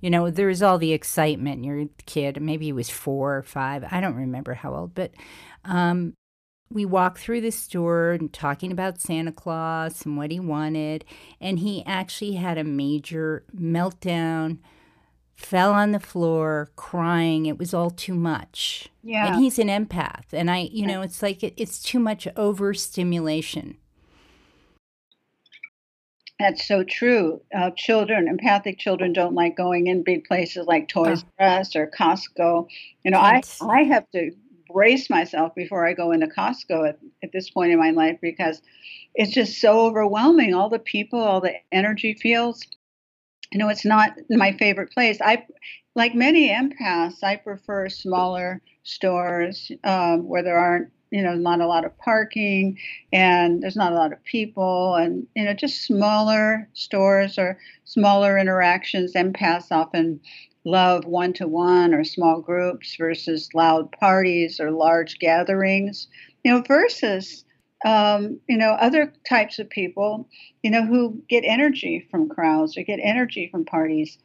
You know, there was all the excitement. You're a kid. Maybe he was four or five. I don't remember how old. But um, we walked through the store and talking about Santa Claus and what he wanted. And he actually had a major meltdown, fell on the floor crying. It was all too much. Yeah. And he's an empath. And I, you know, it's like it, it's too much overstimulation. That's so true. Uh, children, empathic children don't like going in big places like Toys R Us or Costco. You know, I, I have to brace myself before I go into Costco at, at this point in my life because it's just so overwhelming. All the people, all the energy fields. You know, it's not my favorite place. I, like many empaths, I prefer smaller stores um, where there aren't, you know, not a lot of parking and there's not a lot of people and, you know, just smaller stores or smaller interactions. Empaths often love one-to-one or small groups versus loud parties or large gatherings, you know, versus, um, you know, other types of people, you know, who get energy from crowds or get energy from parties.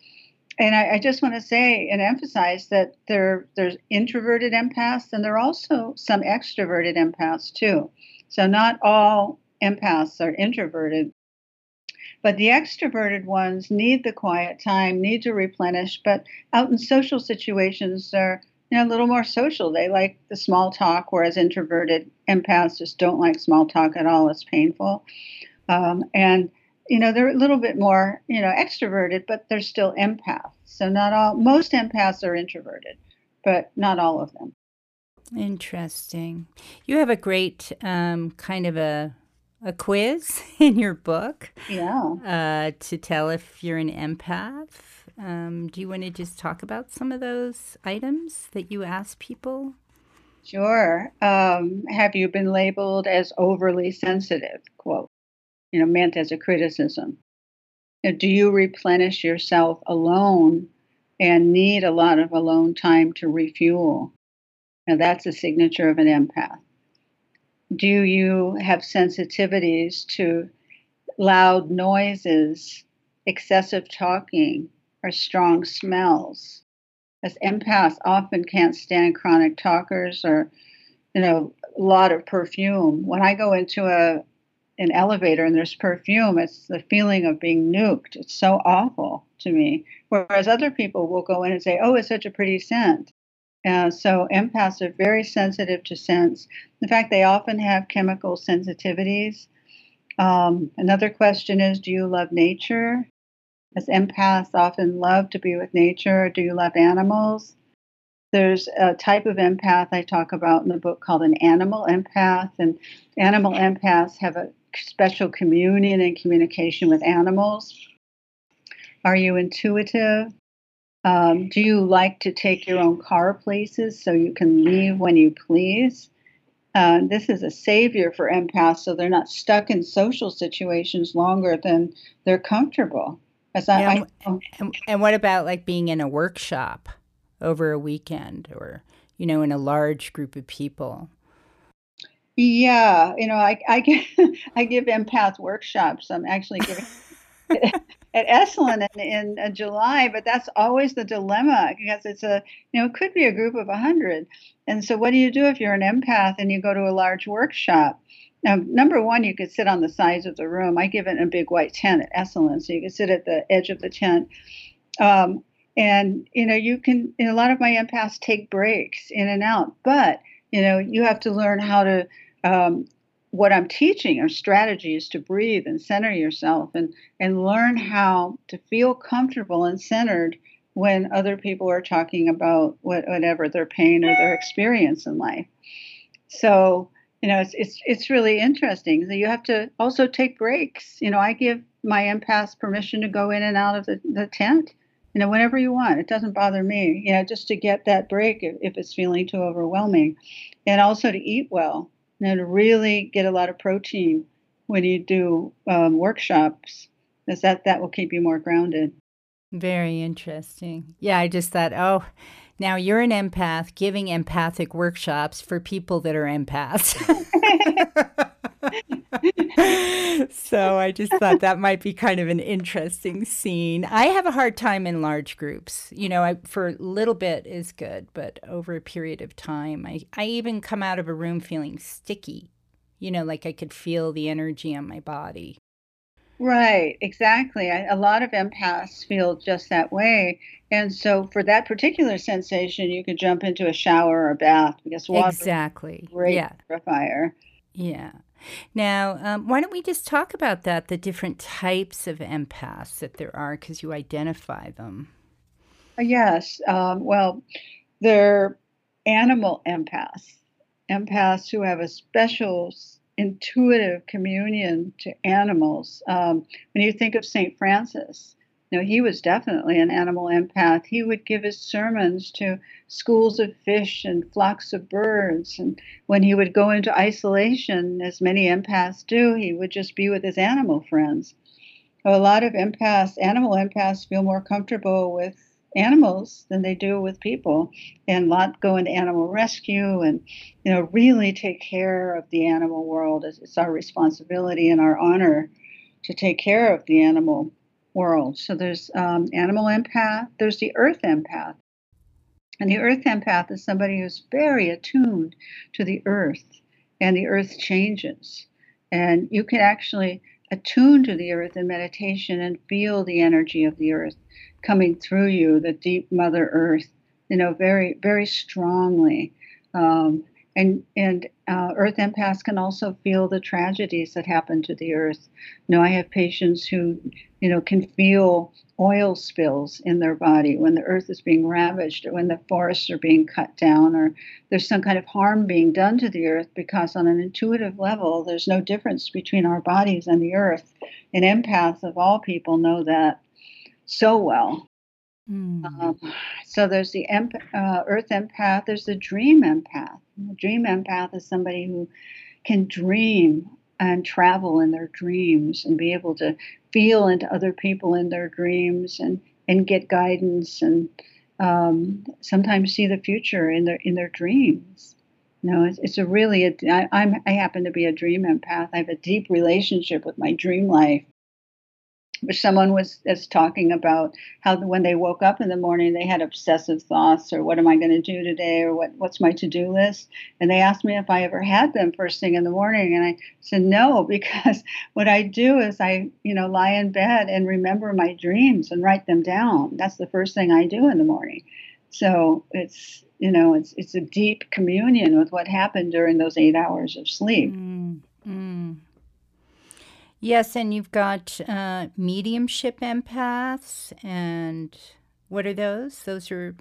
And I, I just want to say and emphasize that there, there's introverted empaths and there are also some extroverted empaths too. So not all empaths are introverted, but the extroverted ones need the quiet time, need to replenish, but out in social situations they're, you know, a little more social. They like the small talk, whereas introverted empaths just don't like small talk at all. It's painful. Um, and You know, they're a little bit more, you know, extroverted, but they're still empaths. So not all, most empaths are introverted, but not all of them. Interesting. You have a great um, kind of a a quiz in your book. Yeah. Uh, to tell if you're an empath. Um, do you want to just talk about some of those items that you ask people? Sure. Um, have you been labeled as overly sensitive? Quote. You know, meant as a criticism. You know, do you replenish yourself alone and need a lot of alone time to refuel? Now, that's a signature of an empath. Do you have sensitivities to loud noises, excessive talking, or strong smells? As empaths often can't stand chronic talkers or, you know, a lot of perfume. When I go into a an elevator and there's perfume, it's the feeling of being nuked. It's so awful to me. Whereas other people will go in and say, oh, it's such a pretty scent. Uh, so empaths are very sensitive to scents. In fact, they often have chemical sensitivities. Um, another question is, do you love nature? As empaths often love to be with nature. Do you love animals? There's a type of empath I talk about in the book called an animal empath, and animal empaths have a special communion and communication with animals. Are you intuitive? Um, do you like to take your own car places so you can leave when you please? Uh, this is a savior for empaths, so they're not stuck in social situations longer than they're comfortable. As I, and, I and, and what about like being in a workshop over a weekend or, you know, in a large group of people? Yeah, you know, I I give, I give empath workshops. I'm actually giving at Esalen in, in July, but that's always the dilemma because it's a, you know, it could be a group of a hundred. And so what do you do if you're an empath and you go to a large workshop? Now, number one, you could sit on the sides of the room. I give it a big white tent at Esalen, so you can sit at the edge of the tent. Um, and, you know, you can, you know, a lot of my empaths take breaks in and out, but you know, you have to learn how to, um, what I'm teaching are strategies to breathe and center yourself and, and learn how to feel comfortable and centered when other people are talking about what, whatever their pain or their experience in life. So, you know, it's, it's, it's really interesting. So you have to also take breaks. You know, I give my empaths permission to go in and out of the, the tent, you know, whenever you want. It doesn't bother me, you know, just to get that break if, if it's feeling too overwhelming. And also to eat well, you know, to really get a lot of protein when you do um, workshops, because that, that will keep you more grounded. Very interesting. Yeah, I just thought, oh, now you're an empath giving empathic workshops for people that are empaths. So I just thought that might be kind of an interesting scene. I have a hard time in large groups. You know, I, for a little bit is good, but over a period of time, I, I even come out of a room feeling sticky, you know, like I could feel the energy on my body. Right, exactly. I, a lot of empaths feel just that way. And so for that particular sensation, you could jump into a shower or a bath because water exactly. is a great yeah. purifier. Yeah. Now, um, why don't we just talk about that, the different types of empaths that there are, because you identify them. Yes. Um, well, they're animal empaths, empaths who have a special intuitive communion to animals. Um, when you think of Saint Francis, you know, he was definitely an animal empath. He would give his sermons to schools of fish and flocks of birds. And when he would go into isolation, as many empaths do, he would just be with his animal friends. So a lot of empaths, animal empaths, feel more comfortable with animals than they do with people, and a lot go into animal rescue and, you know, really take care of the animal world. It's our responsibility and our honor to take care of the animal world. So there's um, animal empath, there's the earth empath. And the earth empath is somebody who's very attuned to the earth, and the earth changes. And you can actually attune to the earth in meditation and feel the energy of the earth coming through you, the deep Mother Earth, you know, very, very strongly. Um, and and uh, earth empaths can also feel the tragedies that happen to the earth. You know, I have patients who, you know, can feel oil spills in their body when the earth is being ravaged, or when the forests are being cut down, or there's some kind of harm being done to the earth, because on an intuitive level, there's no difference between our bodies and the earth. And empaths of all people know that so well. Mm. Um, so there's the emp- uh, earth empath, there's the dream empath. The dream empath is somebody who can dream and travel in their dreams and be able to feel into other people in their dreams and, and get guidance and um, sometimes see the future in their in their dreams. You know, it's, it's a really, a, I, I'm, I happen to be a dream empath. I have a deep relationship with my dream life. Someone was, was talking about how when they woke up in the morning, they had obsessive thoughts, or what am I going to do today, or what, what's my to-do list? And they asked me if I ever had them first thing in the morning. And I said, no, because what I do is I, you know, lie in bed and remember my dreams and write them down. That's the first thing I do in the morning. So it's, you know, it's it's a deep communion with what happened during those eight hours of sleep. Mm-hmm. Yes, and you've got uh, mediumship empaths, and what are those? Those are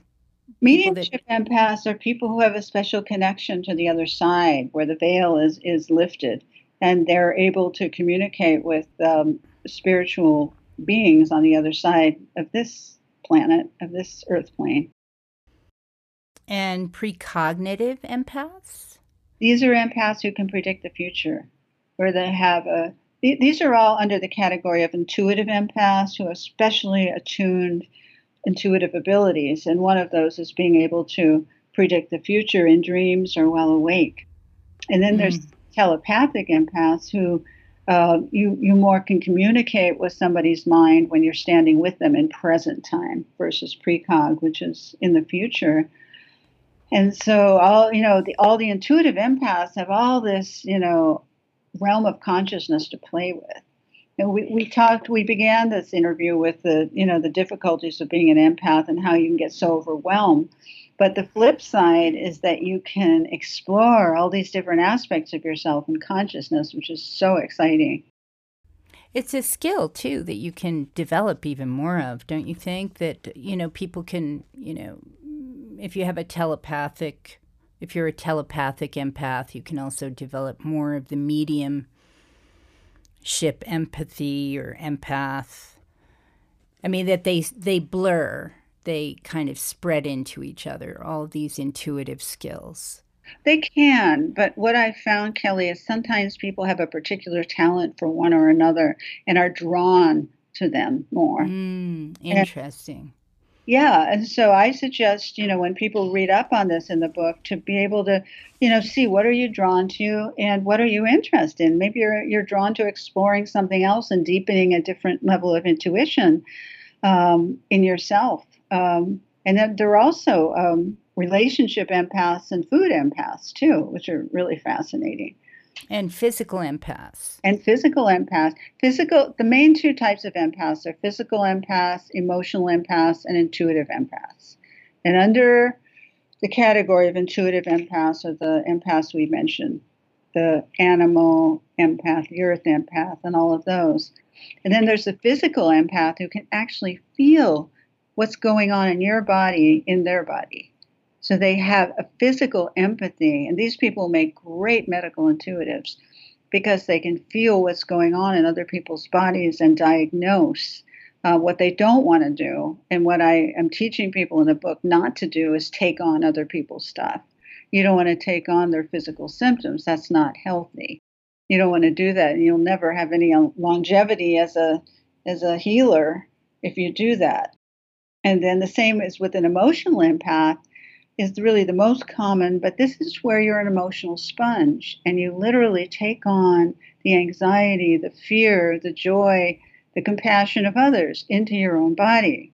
mediumship that... empaths are people who have a special connection to the other side, where the veil is is lifted, and they're able to communicate with um, spiritual beings on the other side of this planet, of this earth plane. And precognitive empaths? These are empaths who can predict the future, where they have a These are all under the category of intuitive empaths who are specially attuned intuitive abilities. And one of those is being able to predict the future in dreams or while awake. And then mm. there's telepathic empaths who uh, you, you more can communicate with somebody's mind when you're standing with them in present time versus precog, which is in the future. And so all, you know, the, all the intuitive empaths have all this, you know, realm of consciousness to play with. And we, we talked, we began this interview with the, you know, the difficulties of being an empath and how you can get so overwhelmed. But the flip side is that you can explore all these different aspects of yourself and consciousness, which is so exciting. It's a skill, too, that you can develop even more of, don't you think? That, you know, people can, you know, if you have a telepathic If you're a telepathic empath, you can also develop more of the mediumship empathy or empath. I mean, that they they blur, they kind of spread into each other, all of these intuitive skills. They can, but what I found, Kelly, is sometimes people have a particular talent for one or another and are drawn to them more. Mm, interesting. And- Yeah. And so I suggest, you know, when people read up on this in the book, to be able to, you know, see what are you drawn to and what are you interested in? Maybe you're you're drawn to exploring something else and deepening a different level of intuition um, in yourself. Um, and then there are also um, relationship empaths and food empaths, too, which are really fascinating. And physical empaths. And physical empaths. Physical, the main two types of empaths are physical empaths, emotional empaths, and intuitive empaths. And under the category of intuitive empaths are the empaths we mentioned, the animal empath, the earth empath, and all of those. And then there's the physical empath who can actually feel what's going on in your body, in their body. So they have a physical empathy, and these people make great medical intuitives because they can feel what's going on in other people's bodies and diagnose uh, what they don't want to do. And what I am teaching people in the book not to do is take on other people's stuff. You don't want to take on their physical symptoms. That's not healthy. You don't want to do that, and you'll never have any longevity as a as a healer if you do that. And then the same is with an emotional empath. Is really the most common, but this is where you're an emotional sponge and you literally take on the anxiety, the fear, the joy, the compassion of others into your own body.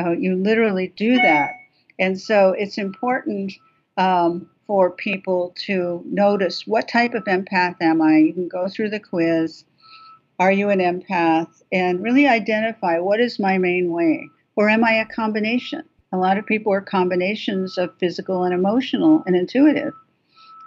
Uh, you literally do that. And so it's important um, for people to notice, what type of empath am I? You can go through the quiz. Are you an empath? And really identify, what is my main way? Or am I a combination? A lot of people are combinations of physical and emotional and intuitive.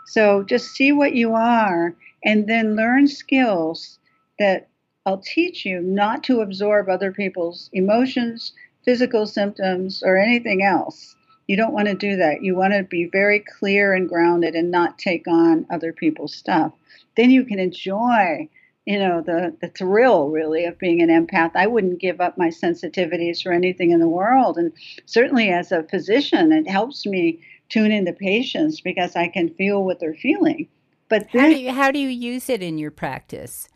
So just see what you are and then learn skills that I'll teach you not to absorb other people's emotions, physical symptoms, or anything else. You don't want to do that. You want to be very clear and grounded and not take on other people's stuff. Then you can enjoy, you know, the, the thrill, really, of being an empath. I wouldn't give up my sensitivities for anything in the world. And certainly as a physician, it helps me tune in the patients because I can feel what they're feeling. But then, how do you, how do you use it in your practice?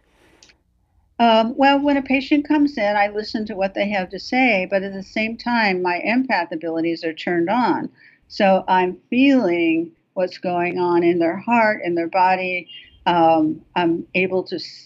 Um, well, when a patient comes in, I listen to what they have to say. But at the same time, my empath abilities are turned on. So I'm feeling what's going on in their heart, in their body. Um, I'm able to s-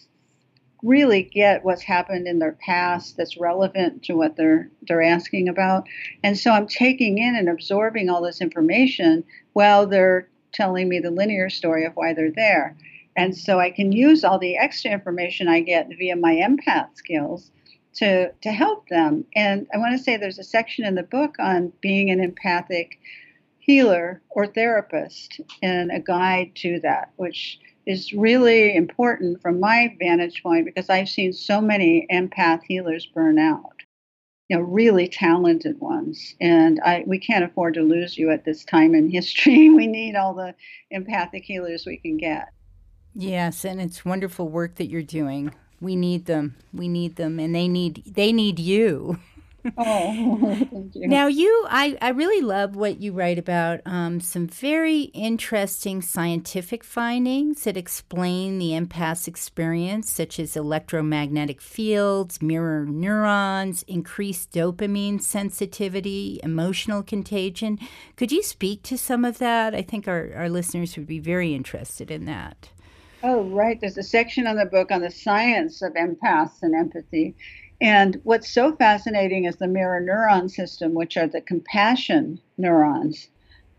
really get what's happened in their past that's relevant to what they're they're asking about. And so I'm taking in and absorbing all this information while they're telling me the linear story of why they're there. And so I can use all the extra information I get via my empath skills to, to help them. And I want to say there's a section in the book on being an empathic healer or therapist and a guide to that, which is really important from my vantage point because I've seen so many empath healers burn out, you know, really talented ones. And I we can't afford to lose you at this time in history. We need all the empathic healers we can get. Yes, and it's wonderful work that you're doing. We need them. We need them, and they need they need you. Oh, thank you. Now, you, I, I really love what you write about, um, some very interesting scientific findings that explain the empath's experience, such as electromagnetic fields, mirror neurons, increased dopamine sensitivity, emotional contagion. Could you speak to some of that? I think our, our listeners would be very interested in that. Oh, right. There's a section on the book on the science of empaths and empathy. And what's so fascinating is the mirror neuron system, which are the compassion neurons.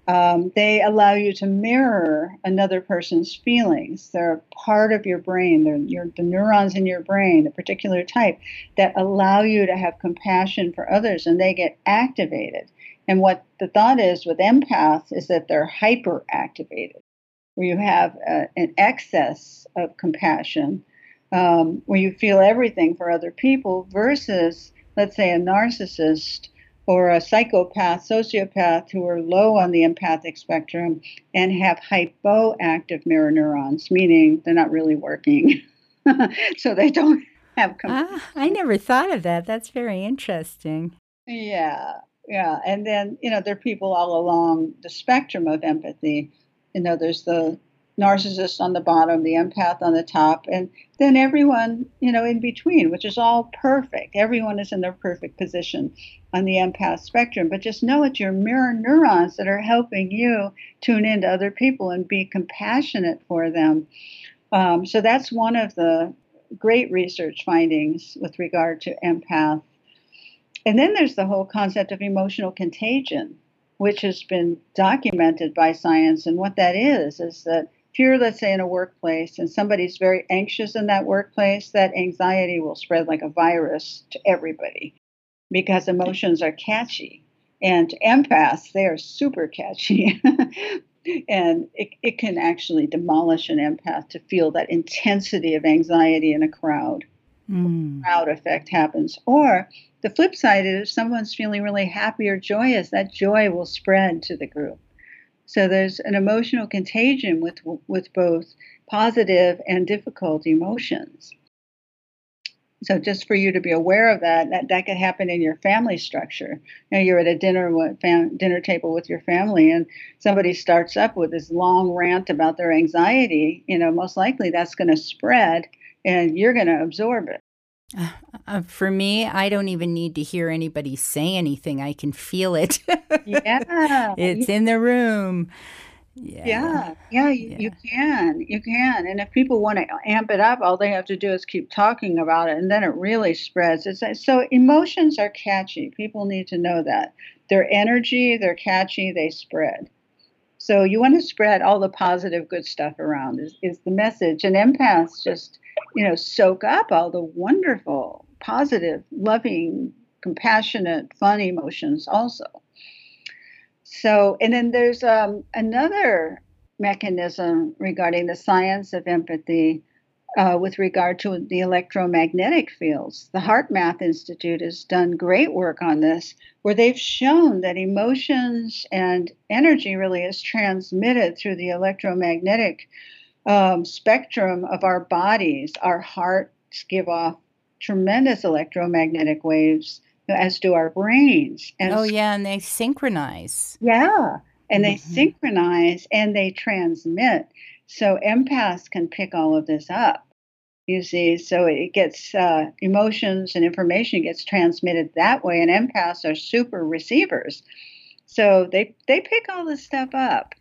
Um, they allow you to mirror another person's feelings. They're a part of your brain. They're your, the neurons in your brain, a particular type, that allow you to have compassion for others, and they get activated. And what the thought is with empaths is that they're hyperactivated, where you have a, an excess of compassion. Um, where you feel everything for other people versus, let's say, a narcissist or a psychopath, sociopath who are low on the empathic spectrum and have hypoactive mirror neurons, meaning they're not really working. So they don't have compassion. Ah, I never thought of that. That's very interesting. Yeah, yeah. And then, you know, there are people all along the spectrum of empathy. You know, there's the narcissist on the bottom, the empath on the top, and then everyone, you know, in between, which is all perfect. Everyone is in their perfect position on the empath spectrum. But just know it's your mirror neurons that are helping you tune into other people and be compassionate for them. Um, so that's one of the great research findings with regard to empath. And then there's the whole concept of emotional contagion, which has been documented by science. And what that is, is that if you're, let's say, in a workplace and somebody's very anxious in that workplace, that anxiety will spread like a virus to everybody because emotions are catchy. And empaths, they are super catchy. And it, it can actually demolish an empath to feel that intensity of anxiety in a crowd. Mm. Crowd effect happens. Or the flip side is if someone's feeling really happy or joyous, that joy will spread to the group. So there's an emotional contagion with with both positive and difficult emotions. So just for you to be aware of that, that, that could happen in your family structure. You know, you're at a dinner fam, dinner table with your family, and somebody starts up with this long rant about their anxiety. You know, most likely that's going to spread, and you're going to absorb it. Uh, for me, I don't even need to hear anybody say anything. I can feel it. Yeah. It's in the room. Yeah. Yeah. Yeah you, yeah. you can. You can. And if people want to amp it up, all they have to do is keep talking about it. And then it really spreads. It's like, so emotions are catchy. People need to know that. They're energy. They're catchy. They spread. So you want to spread all the positive, good stuff around is, is the message. And empaths just, you know, soak up all the wonderful, positive, loving, compassionate, fun emotions also. So, and then there's um, another mechanism regarding the science of empathy uh, with regard to the electromagnetic fields. The HeartMath Institute has done great work on this, where they've shown that emotions and energy really is transmitted through the electromagnetic Um, spectrum of our bodies. Our hearts give off tremendous electromagnetic waves, as do our brains. And oh, yeah, and they synchronize. Yeah, and they mm-hmm. synchronize and they transmit. So empaths can pick all of this up, you see. So it gets uh, emotions and information gets transmitted that way, and empaths are super receivers. So they, they pick all this stuff up.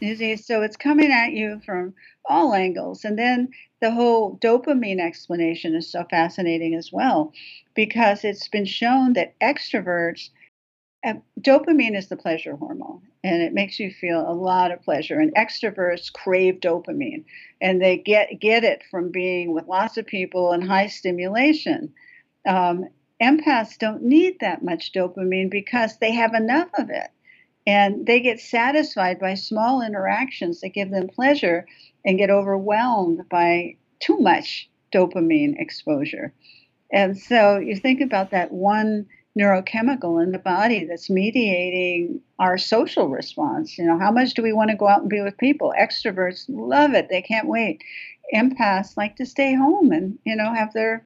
You see, so it's coming at you from all angles. And then the whole dopamine explanation is so fascinating as well, because it's been shown that extroverts, uh, dopamine is the pleasure hormone, and it makes you feel a lot of pleasure. And extroverts crave dopamine, and they get, get it from being with lots of people and high stimulation. Um, empaths don't need that much dopamine because they have enough of it. And they get satisfied by small interactions that give them pleasure and get overwhelmed by too much dopamine exposure. And so you think about that one neurochemical in the body that's mediating our social response. You know, how much do we want to go out and be with people? Extroverts love it. They can't wait. Empaths like to stay home and, you know, have their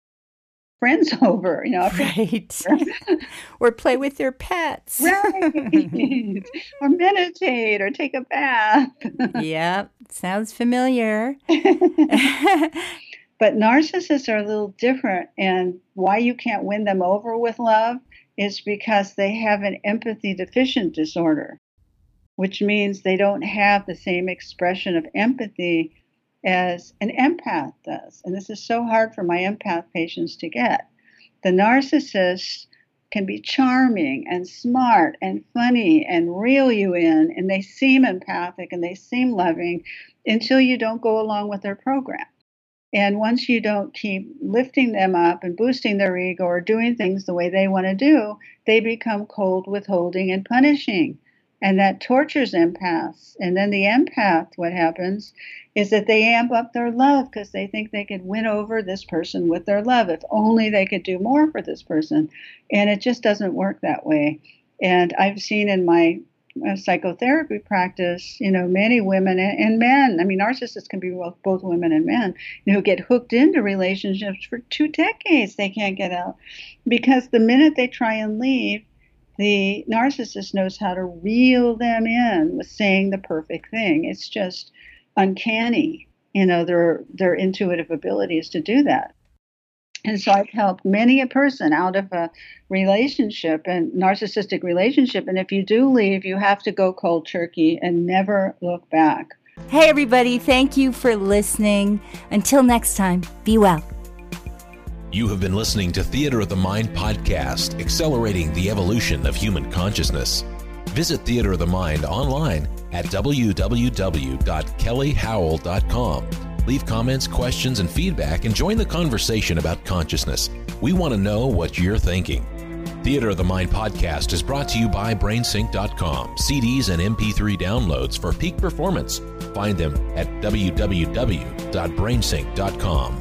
friends over, you know, right, or play with their pets, right, or meditate, or take a bath. Yeah, sounds familiar. But narcissists are a little different, and why you can't win them over with love is because they have an empathy deficient disorder, which means they don't have the same expression of empathy as an empath does. And this is so hard for my empath patients to get. The narcissist can be charming and smart and funny and reel you in, and they seem empathic and they seem loving until you don't go along with their program. And once you don't keep lifting them up and boosting their ego or doing things the way they want to do, they become cold, withholding, and punishing. And that tortures empaths. And then the empath, what happens is that they amp up their love because they think they could win over this person with their love. If only they could do more for this person. And it just doesn't work that way. And I've seen in my uh, psychotherapy practice, you know, many women and, and men, I mean, narcissists can be both, both women and men, you know, get hooked into relationships for two decades. They can't get out because the minute they try and leave, the narcissist knows how to reel them in with saying the perfect thing. It's just uncanny, you know, their their intuitive abilities to do that. And so I've helped many a person out of a relationship and narcissistic relationship. And if you do leave, you have to go cold turkey and never look back. Hey, everybody. Thank you for listening. Until next time, be well. You have been listening to Theater of the Mind podcast, accelerating the evolution of human consciousness. Visit Theater of the Mind online at w w w dot kelly howell dot com. Leave comments, questions, and feedback, and join the conversation about consciousness. We want to know what you're thinking. Theater of the Mind podcast is brought to you by Brainsync dot com, C Ds and M P three downloads for peak performance. Find them at w w w dot brainsync dot com.